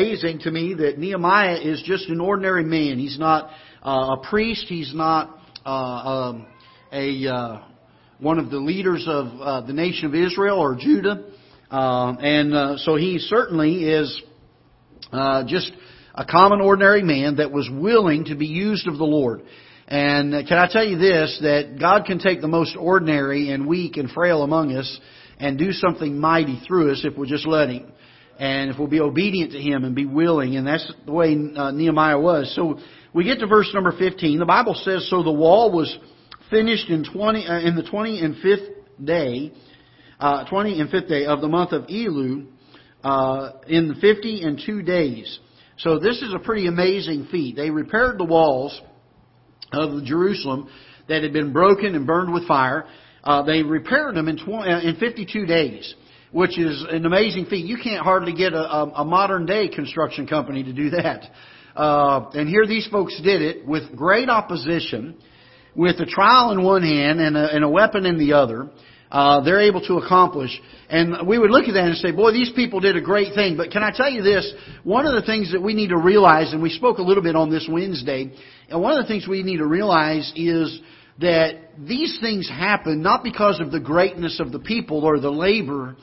amazing to me that Nehemiah is just an ordinary man. He's not a priest. He's not one of the leaders of the nation of Israel or Judah. So he certainly is just a common ordinary man that was willing to be used of the Lord. And can I tell you this, that God can take the most ordinary and weak and frail among us and do something mighty through us if we'll just let Him. And if we'll be obedient to Him and be willing. And that's the way Nehemiah was. So we get to verse number 15. The Bible says, so the wall was finished in the 25th day of the month of Elul, in 52 days. So this is a pretty amazing feat. They repaired the walls of Jerusalem that had been broken and burned with fire. They repaired them in 52 days, which is an amazing feat. You can't hardly get a modern-day construction company to do that. And here these folks did it with great opposition, with a trial in one hand and a weapon in the other. They're able to accomplish. And we would look at that and say, boy, these people did a great thing. But can I tell you this? One of the things that we need to realize, and we spoke a little bit on this Wednesday, and one of the things we need to realize is that these things happen not because of the greatness of the people or the labor,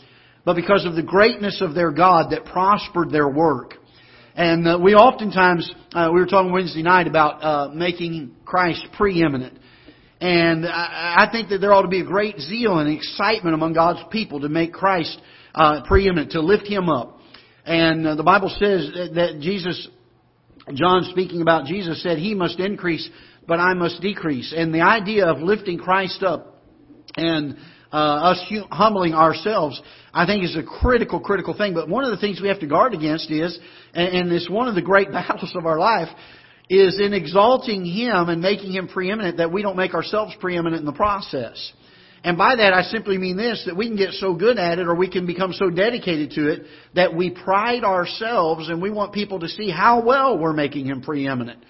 but because of the greatness of their God that prospered their work. And we oftentimes, we were talking Wednesday night about making Christ preeminent. And I think that there ought to be a great zeal and excitement among God's people to make Christ preeminent, to lift Him up. And the Bible says that Jesus, John speaking about Jesus, said, He must increase, but I must decrease. And the idea of lifting Christ up and us humbling ourselves, I think, is a critical thing. But one of the things we have to guard against is, and it's one of the great battles of our life, is in exalting Him and making Him preeminent that we don't make ourselves preeminent in the process. And by that I simply mean this, that we can get so good at it or we can become so dedicated to it that we pride ourselves and we want people to see how well we're making Him preeminent.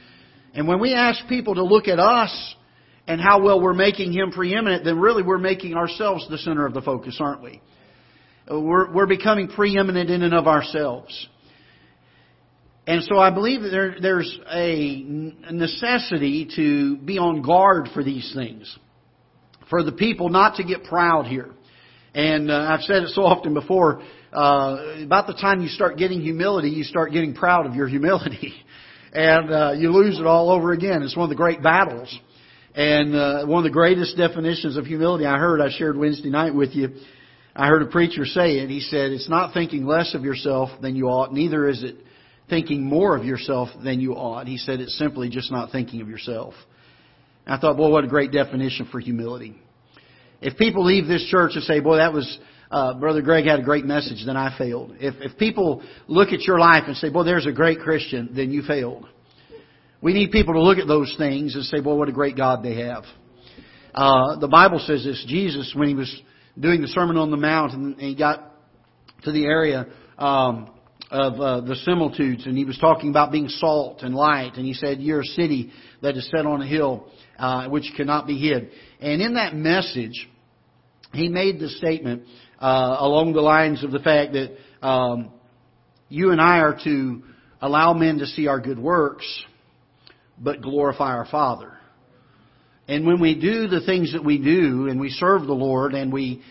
And when we ask people to look at us and how well we're making Him preeminent, then really we're making ourselves the center of the focus, aren't we? We're becoming preeminent in and of ourselves. And so I believe that there's a necessity to be on guard for these things, for the people not to get proud here. And I've said it so often before, about the time you start getting humility, you start getting proud of your humility. And you lose it all over again. It's one of the great battles. And one of the greatest definitions of humility I shared Wednesday night with you. I heard a preacher say it. He said, it's not thinking less of yourself than you ought, neither is it thinking more of yourself than you ought. He said it's simply just not thinking of yourself. And I thought, boy, what a great definition for humility. If people leave this church and say, boy, that was Brother Greg had a great message, then I failed. If people look at your life and say, boy, there's a great Christian, then you failed. We need people to look at those things and say, boy, what a great God they have. The Bible says this. Jesus, when He was doing the Sermon on the Mount and He got to the area of the similitudes, and He was talking about being salt and light, and He said, you're a city that is set on a hill, which cannot be hid. And in that message, He made the statement along the lines of the fact that you and I are to allow men to see our good works, but glorify our Father. And when we do the things that we do, and we serve the Lord, and we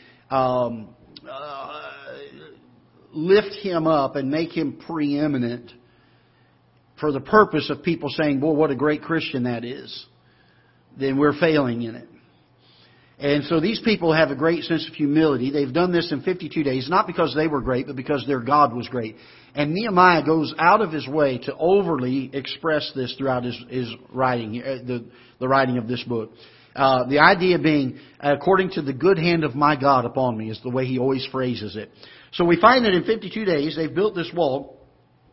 lift Him up and make Him preeminent for the purpose of people saying, boy, what a great Christian that is, then we're failing in it. And so these people have a great sense of humility. They've done this in 52 days, not because they were great, but because their God was great. And Nehemiah goes out of his way to overly express this throughout his writing, the writing of this book. The idea being, according to the good hand of my God upon me, is the way he always phrases it. So we find that in 52 days, they've built this wall,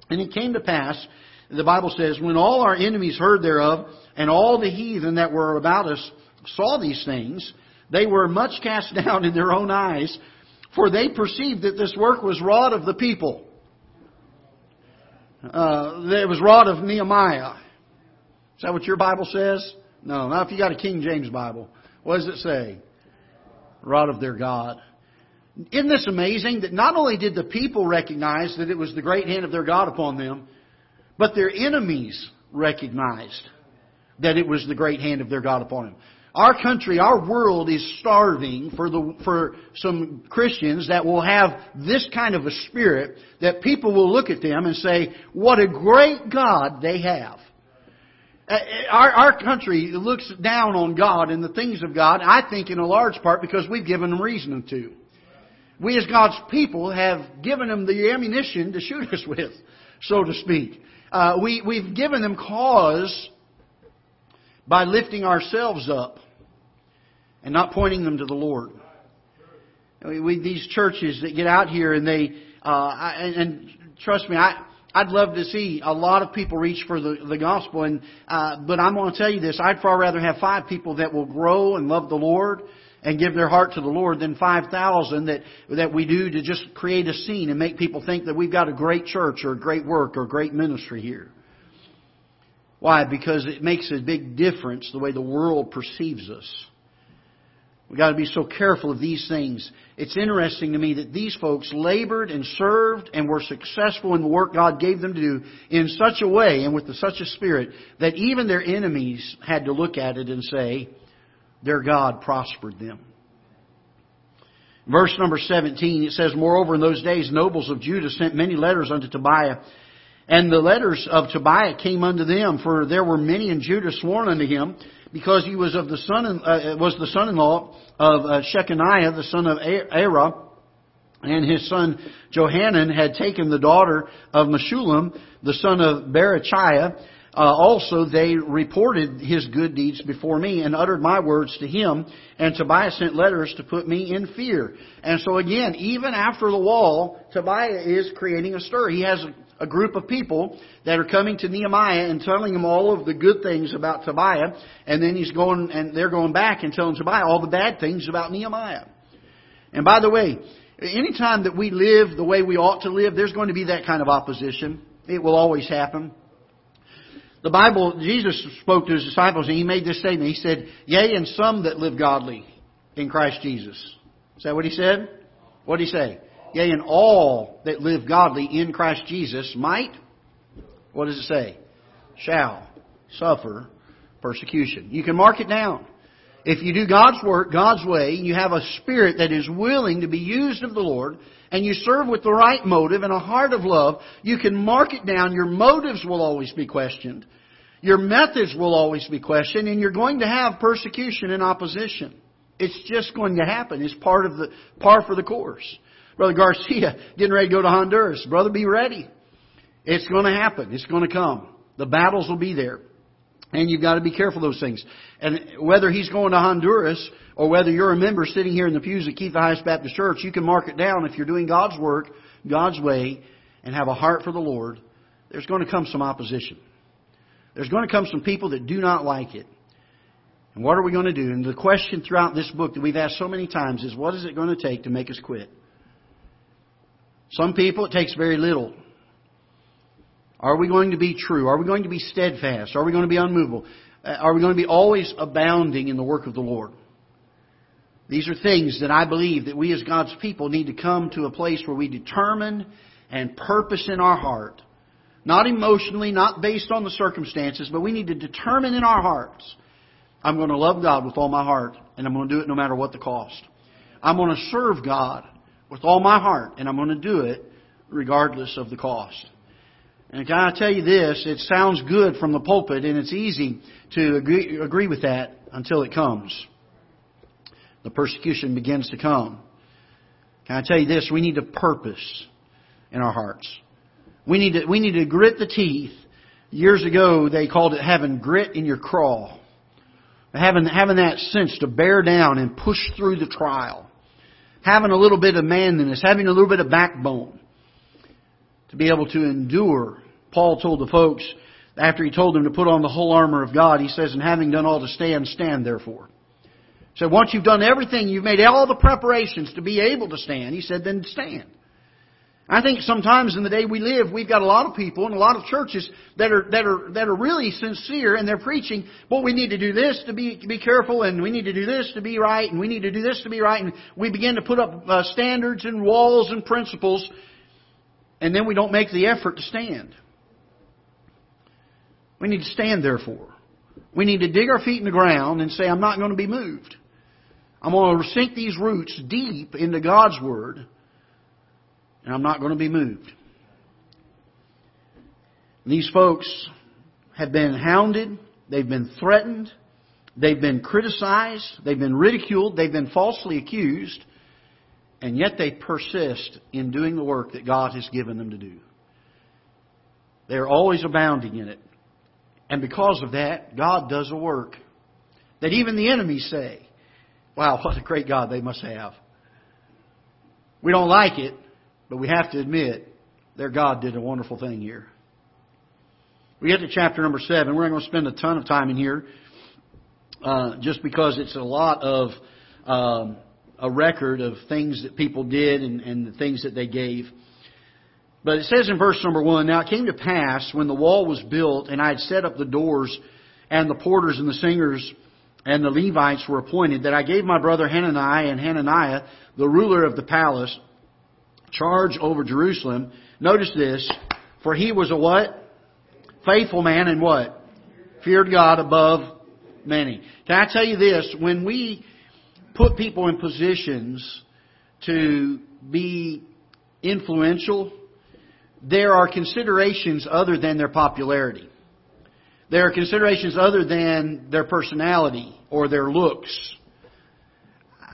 and it came to pass, the Bible says, when all our enemies heard thereof, and all the heathen that were about us saw these things, they were much cast down in their own eyes, for they perceived that this work was wrought of the people. That it was wrought of Nehemiah. Is that what your Bible says? No, not if you got a King James Bible. What does it say? Wrought of their God. Isn't this amazing that not only did the people recognize that it was the great hand of their God upon them, but their enemies recognized that it was the great hand of their God upon them. Our country, our world is starving for some Christians that will have this kind of a spirit that people will look at them and say, what a great God they have. Our country looks down on God and the things of God, I think in a large part because we've given them reason to. We as God's people have given them the ammunition to shoot us with, so to speak. We've given them cause by lifting ourselves up and not pointing them to the Lord. These churches that get out here and they, and trust me, I'd love to see a lot of people reach for the gospel. And but I'm going to tell you this, I'd far rather have 5 people that will grow and love the Lord and give their heart to the Lord than 5,000 that we do to just create a scene and make people think that we've got a great church or a great work or a great ministry here. Why? Because it makes a big difference the way the world perceives us. We've got to be so careful of these things. It's interesting to me that these folks labored and served and were successful in the work God gave them to do in such a way and with such a spirit that even their enemies had to look at it and say, their God prospered them. Verse number 17, it says, moreover, in those days, nobles of Judah sent many letters unto Tobiah, and the letters of Tobiah came unto them, for there were many in Judah sworn unto him, because he was of the son-in-law of Shechaniah, the son of Arah, and his son Johanan had taken the daughter of Meshulam, the son of Berechiah. Also they reported his good deeds before me and uttered my words to him, and Tobiah sent letters to put me in fear. And so again, even after the wall, Tobiah is creating a stir. He has a group of people that are coming to Nehemiah and telling him all of the good things about Tobiah, and then he's going and they're going back and telling Tobiah all the bad things about Nehemiah. And by the way, any time that we live the way we ought to live, there's going to be that kind of opposition. It will always happen. The Bible, Jesus spoke to His disciples and He made this statement. He said, yea, and some that live godly in Christ Jesus. Is that what He said? What did He say? Yea, and all that live godly in Christ Jesus might, what does it say? Shall suffer persecution. You can mark it down. If you do God's work, God's way, and you have a spirit that is willing to be used of the Lord, and you serve with the right motive and a heart of love, you can mark it down. Your motives will always be questioned. Your methods will always be questioned, and you're going to have persecution and opposition. It's just going to happen. It's par for the course. Brother Garcia getting ready to go to Honduras. Brother, be ready. It's going to happen. It's going to come. The battles will be there. And you've got to be careful of those things. And whether he's going to Honduras or whether you're a member sitting here in the pews at Ketha Heights Baptist Church, you can mark it down. If you're doing God's work, God's way, and have a heart for the Lord, there's going to come some opposition. There's going to come some people that do not like it. And what are we going to do? And the question throughout this book that we've asked so many times is, what is it going to take to make us quit? Some people, it takes very little. Are we going to be true? Are we going to be steadfast? Are we going to be unmovable? Are we going to be always abounding in the work of the Lord? These are things that I believe that we as God's people need to come to a place where we determine and purpose in our heart. Not emotionally, not based on the circumstances, but we need to determine in our hearts, I'm going to love God with all my heart, and I'm going to do it no matter what the cost. I'm going to serve God with all my heart, and I'm going to do it regardless of the cost. And can I tell you this, it sounds good from the pulpit, and it's easy to agree with that until it comes. The persecution begins to come. Can I tell you this, we need a purpose in our hearts. We need to grit the teeth. Years ago, they called it having grit in your crawl. Having that sense to bear down and push through the trial. Having a little bit of manliness, having a little bit of backbone. To be able to endure. Paul told the folks, after he told them to put on the whole armor of God, he says, and having done all to stand therefore. He said, once you've done everything, you've made all the preparations to be able to stand. He said, then stand. I think sometimes in the day we live, we've got a lot of people and a lot of churches that are really sincere in their preaching. But we need to do this to be careful, and we need to do this to be right, and we need to do this to be right. And we begin to put up standards and walls and principles, and then we don't make the effort to stand. We need to stand, therefore. We need to dig our feet in the ground and say, I'm not going to be moved. I'm going to sink these roots deep into God's Word. And I'm not going to be moved. And these folks have been hounded. They've been threatened. They've been criticized. They've been ridiculed. They've been falsely accused. And yet they persist in doing the work that God has given them to do. They are always abounding in it. And because of that, God does a work that even the enemies say, wow, what a great God they must have. We don't like it. But we have to admit, their God did a wonderful thing here. We get to chapter number 7. We're not going to spend a ton of time in here, just because it's a lot of a record of things that people did and the things that they gave. But it says in verse number 1, Now it came to pass, when the wall was built, and I had set up the doors, and the porters and the singers and the Levites were appointed, that I gave my brother Hananiah, the ruler of the palace, charge over Jerusalem. Notice this. For he was a what? Faithful man, and what? Feared God above many. Can I tell you this? When we put people in positions to be influential, there are considerations other than their popularity. There are considerations other than their personality or their looks.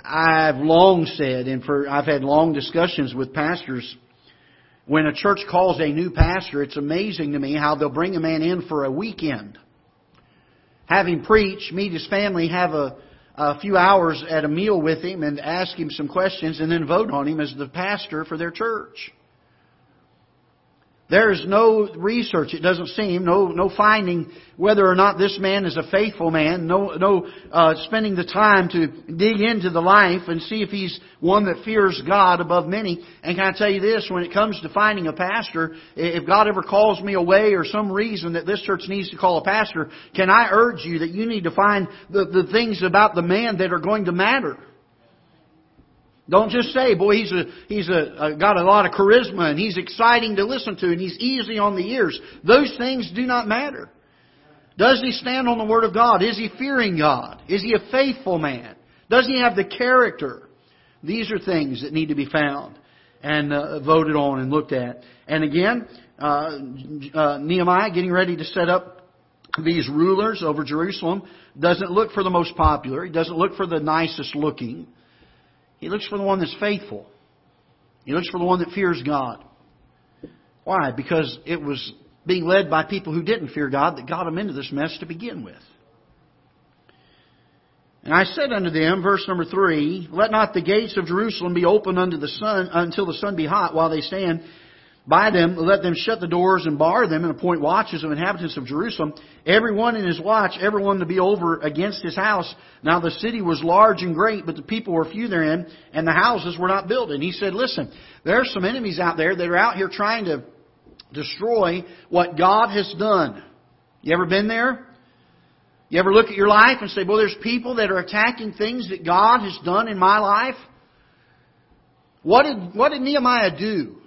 I've long said, I've had long discussions with pastors, when a church calls a new pastor, it's amazing to me how they'll bring a man in for a weekend. Have him preach, meet his family, have a few hours at a meal with him, and ask him some questions, and then vote on him as the pastor for their church. There's no research, it doesn't seem, no finding whether or not this man is a faithful man, no spending the time to dig into the life and see if he's one that fears God above many. And can I tell you this, when it comes to finding a pastor, if God ever calls me away or some reason that this church needs to call a pastor, can I urge you that you need to find the things about the man that are going to matter? Don't just say, boy, he's got a lot of charisma, and he's exciting to listen to, and he's easy on the ears. Those things do not matter. Does he stand on the Word of God? Is he fearing God? Is he a faithful man? Does he have the character? These are things that need to be found and voted on and looked at. And again, Nehemiah, getting ready to set up these rulers over Jerusalem, doesn't look for the most popular. He doesn't look for the nicest looking. He looks for the one that's faithful. He looks for the one that fears God. Why? Because it was being led by people who didn't fear God that got them into this mess to begin with. And I said unto them, verse number 3, Let not the gates of Jerusalem be open unto the sun until the sun be hot while they stand by them. Let them shut the doors and bar them, and appoint watches of inhabitants of Jerusalem, every one in his watch, every one to be over against his house. Now the city was large and great, but the people were few therein, and the houses were not built. And he said, listen, there are some enemies out there that are out here trying to destroy what God has done. You ever been there? You ever look at your life and say, boy, there's people that are attacking things that God has done in my life? What did Nehemiah do?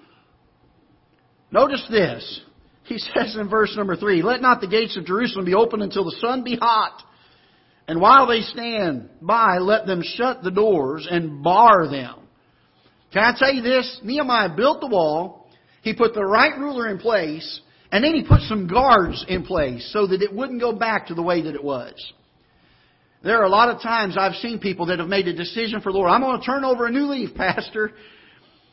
Notice this. He says in verse number 3, Let not the gates of Jerusalem be open until the sun be hot. And while they stand by, let them shut the doors and bar them. Can I tell you this? Nehemiah built the wall. He put the right ruler in place. And then he put some guards in place so that it wouldn't go back to the way that it was. There are a lot of times I've seen people that have made a decision for the Lord. I'm going to turn over a new leaf, Pastor.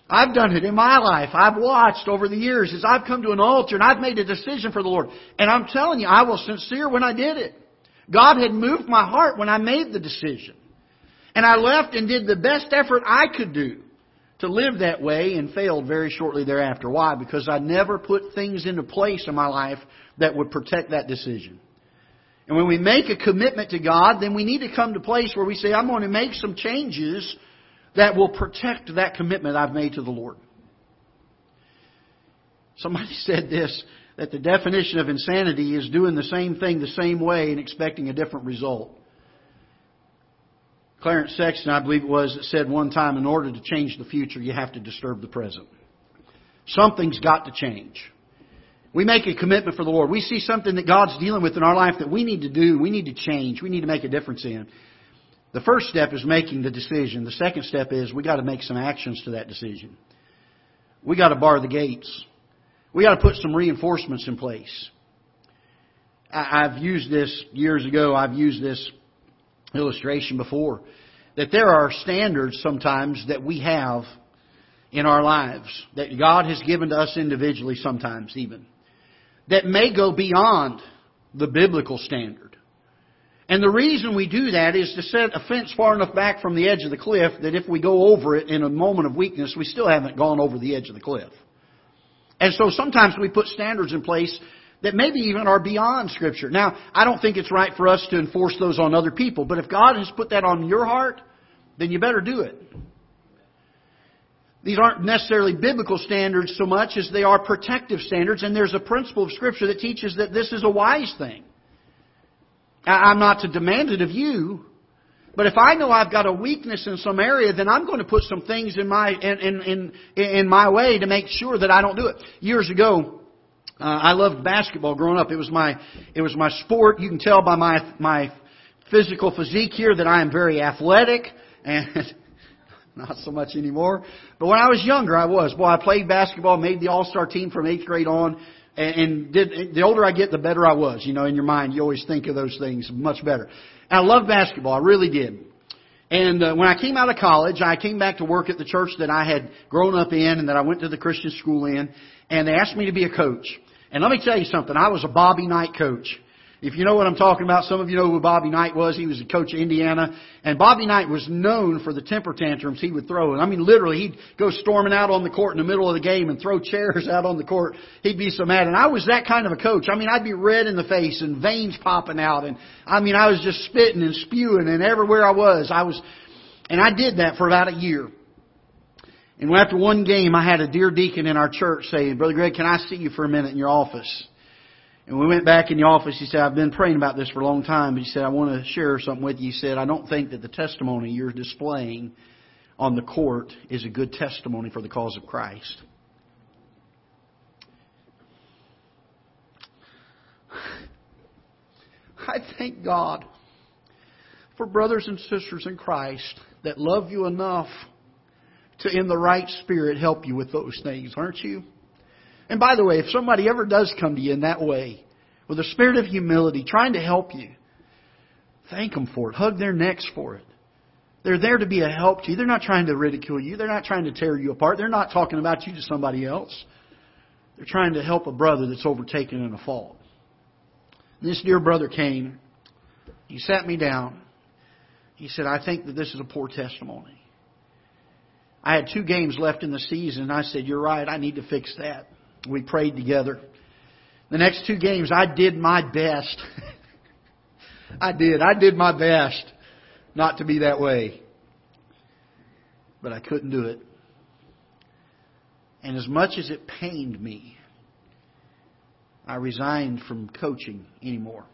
I've done it in my life. I've watched over the years as I've come to an altar and I've made a decision for the Lord. And I'm telling you, I was sincere when I did it. God had moved my heart when I made the decision. And I left and did the best effort I could do to live that way, and failed very shortly thereafter. Why? Because I never put things into place in my life that would protect that decision. And when we make a commitment to God, then we need to come to a place where we say, I'm going to make some changes that will protect that commitment I've made to the Lord. Somebody said this, that the definition of insanity is doing the same thing the same way and expecting a different result. Clarence Sexton, I believe it was, said one time, in order to change the future, you have to disturb the present. Something's got to change. We make a commitment for the Lord. We see something that God's dealing with in our life that we need to do, we need to change, we need to make a difference in. The first step is making the decision. The second step is we got to make some actions to that decision. We got to bar the gates. We got to put some reinforcements in place. I've used this years ago. I've used this illustration before. That there are standards sometimes that we have in our lives that God has given to us individually sometimes even, that may go beyond the biblical standard. And the reason we do that is to set a fence far enough back from the edge of the cliff that if we go over it in a moment of weakness, we still haven't gone over the edge of the cliff. And so sometimes we put standards in place that maybe even are beyond Scripture. Now, I don't think it's right for us to enforce those on other people, but if God has put that on your heart, then you better do it. These aren't necessarily biblical standards so much as they are protective standards, and there's a principle of Scripture that teaches that this is a wise thing. I'm not to demand it of you, but if I know I've got a weakness in some area, then I'm going to put some things in my way to make sure that I don't do it. Years ago, I loved basketball growing up. It was my sport. You can tell by my physical physique here that I am very athletic, and not so much anymore. But when I was younger, I was. Boy, I played basketball, made the All-Star team from 8th grade on, and did. The older I get, the better I was. You know, in your mind, you always think of those things much better. And I loved basketball. I really did. And when I came out of college, I came back to work at the church that I had grown up in and that I went to the Christian school in, and they asked me to be a coach. And let me tell you something. I was a Bobby Knight coach. If you know what I'm talking about, some of you know who Bobby Knight was. He was the coach of Indiana. And Bobby Knight was known for the temper tantrums he would throw. And I mean, literally, he'd go storming out on the court in the middle of the game and throw chairs out on the court. He'd be so mad. And I was that kind of a coach. I mean, I'd be red in the face and veins popping out. And I mean, I was just spitting and spewing, and everywhere I was. And I did that for about a year. And after one game, I had a dear deacon in our church saying, "Brother Greg, can I see you for a minute in your office?" And we went back in the office. He said, "I've been praying about this for a long time." But he said, "I want to share something with you." He said, "I don't think that the testimony you're displaying on the court is a good testimony for the cause of Christ." I thank God for brothers and sisters in Christ that love you enough to, in the right spirit, help you with those things, aren't you? And by the way, if somebody ever does come to you in that way, with a spirit of humility, trying to help you, thank them for it. Hug their necks for it. They're there to be a help to you. They're not trying to ridicule you. They're not trying to tear you apart. They're not talking about you to somebody else. They're trying to help a brother that's overtaken in a fault. And this dear brother came. He sat me down. He said, "I think that this is a poor testimony. I had 2 games left in the season." I said, "You're right. I need to fix that." We prayed together. The next 2 games, I did my best. I did my best not to be that way. But I couldn't do it. And as much as it pained me, I resigned from coaching anymore.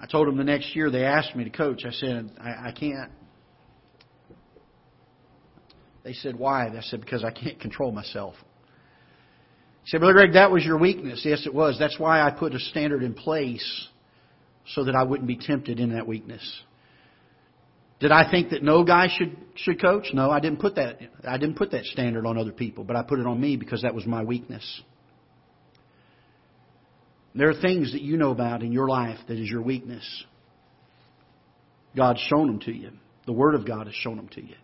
I told them the next year they asked me to coach. I said, I can't. They said, "Why?" I said, "Because I can't control myself." He said, "Brother Greg, that was your weakness." Yes, it was. That's why I put a standard in place so that I wouldn't be tempted in that weakness. Did I think that no guy should coach? No, I didn't put that standard on other people, but I put it on me because that was my weakness. There are things that you know about in your life that is your weakness. God's shown them to you. The Word of God has shown them to you.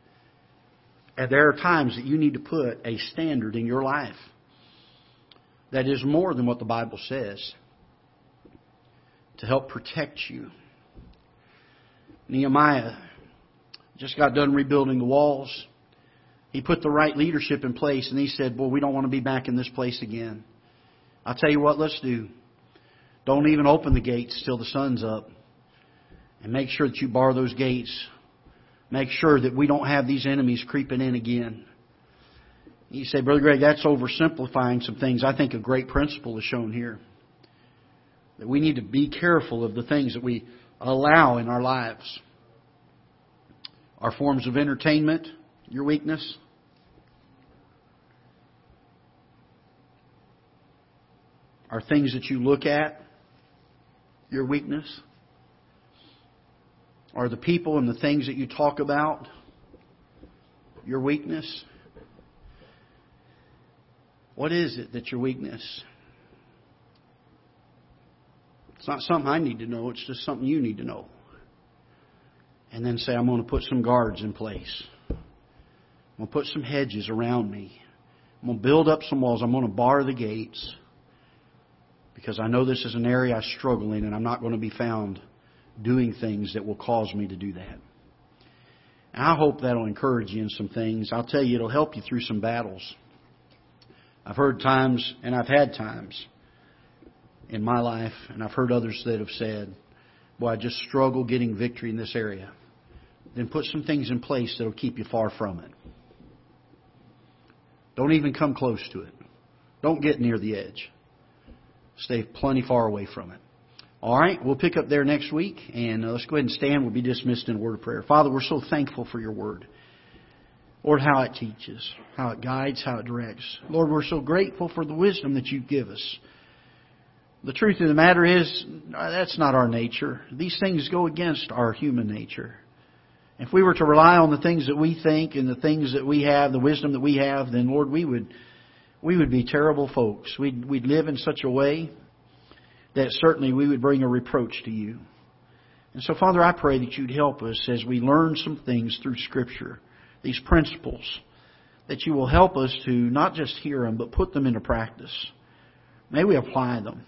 And there are times that you need to put a standard in your life that is more than what the Bible says to help protect you. Nehemiah just got done rebuilding the walls. He put the right leadership in place, and he said, "Boy, we don't want to be back in this place again. I'll tell you what, let's do. Don't even open the gates till the sun's up. And make sure that you bar those gates. Make sure that we don't have these enemies creeping in again." You say, Brother Greg, that's oversimplifying some things. I think a great principle is shown here. That we need to be careful of the things that we allow in our lives. Our forms of entertainment, your weakness. Our things that you look at, your weakness. Are the people and the things that you talk about, your weakness? What is it that's your weakness? It's not something I need to know. It's just something you need to know. And then say, I'm going to put some guards in place. I'm going to put some hedges around me. I'm going to build up some walls. I'm going to bar the gates. Because I know this is an area I struggle in, and I'm not going to be found doing things that will cause me to do that. And I hope that will encourage you in some things. I'll tell you, it will help you through some battles. I've heard times, and I've had times in my life, and I've heard others that have said, boy, I just struggle getting victory in this area. Then put some things in place that will keep you far from it. Don't even come close to it. Don't get near the edge. Stay plenty far away from it. All right, we'll pick up there next week, and let's go ahead and stand. We'll be dismissed in a word of prayer. Father, we're so thankful for your word. Lord, how it teaches, how it guides, how it directs. Lord, we're so grateful for the wisdom that you give us. The truth of the matter is, that's not our nature. These things go against our human nature. If we were to rely on the things that we think and the things that we have, the wisdom that we have, then, Lord, we would be terrible folks. We'd live in such a way that certainly we would bring a reproach to you. And so, Father, I pray that you'd help us as we learn some things through Scripture, these principles, that you will help us to not just hear them, but put them into practice. May we apply them.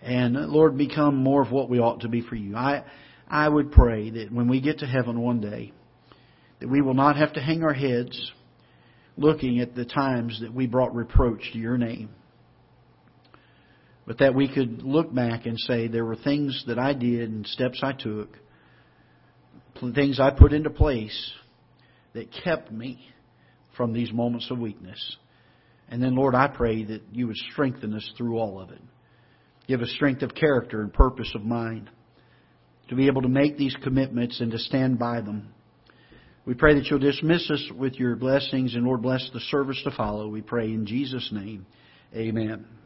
And, Lord, become more of what we ought to be for you. I would pray that when we get to heaven one day, that we will not have to hang our heads looking at the times that we brought reproach to your name. But that we could look back and say, there were things that I did and steps I took, things I put into place that kept me from these moments of weakness. And then, Lord, I pray that you would strengthen us through all of it. Give us strength of character and purpose of mind to be able to make these commitments and to stand by them. We pray that you'll dismiss us with your blessings, and Lord, bless the service to follow. We pray in Jesus' name. Amen.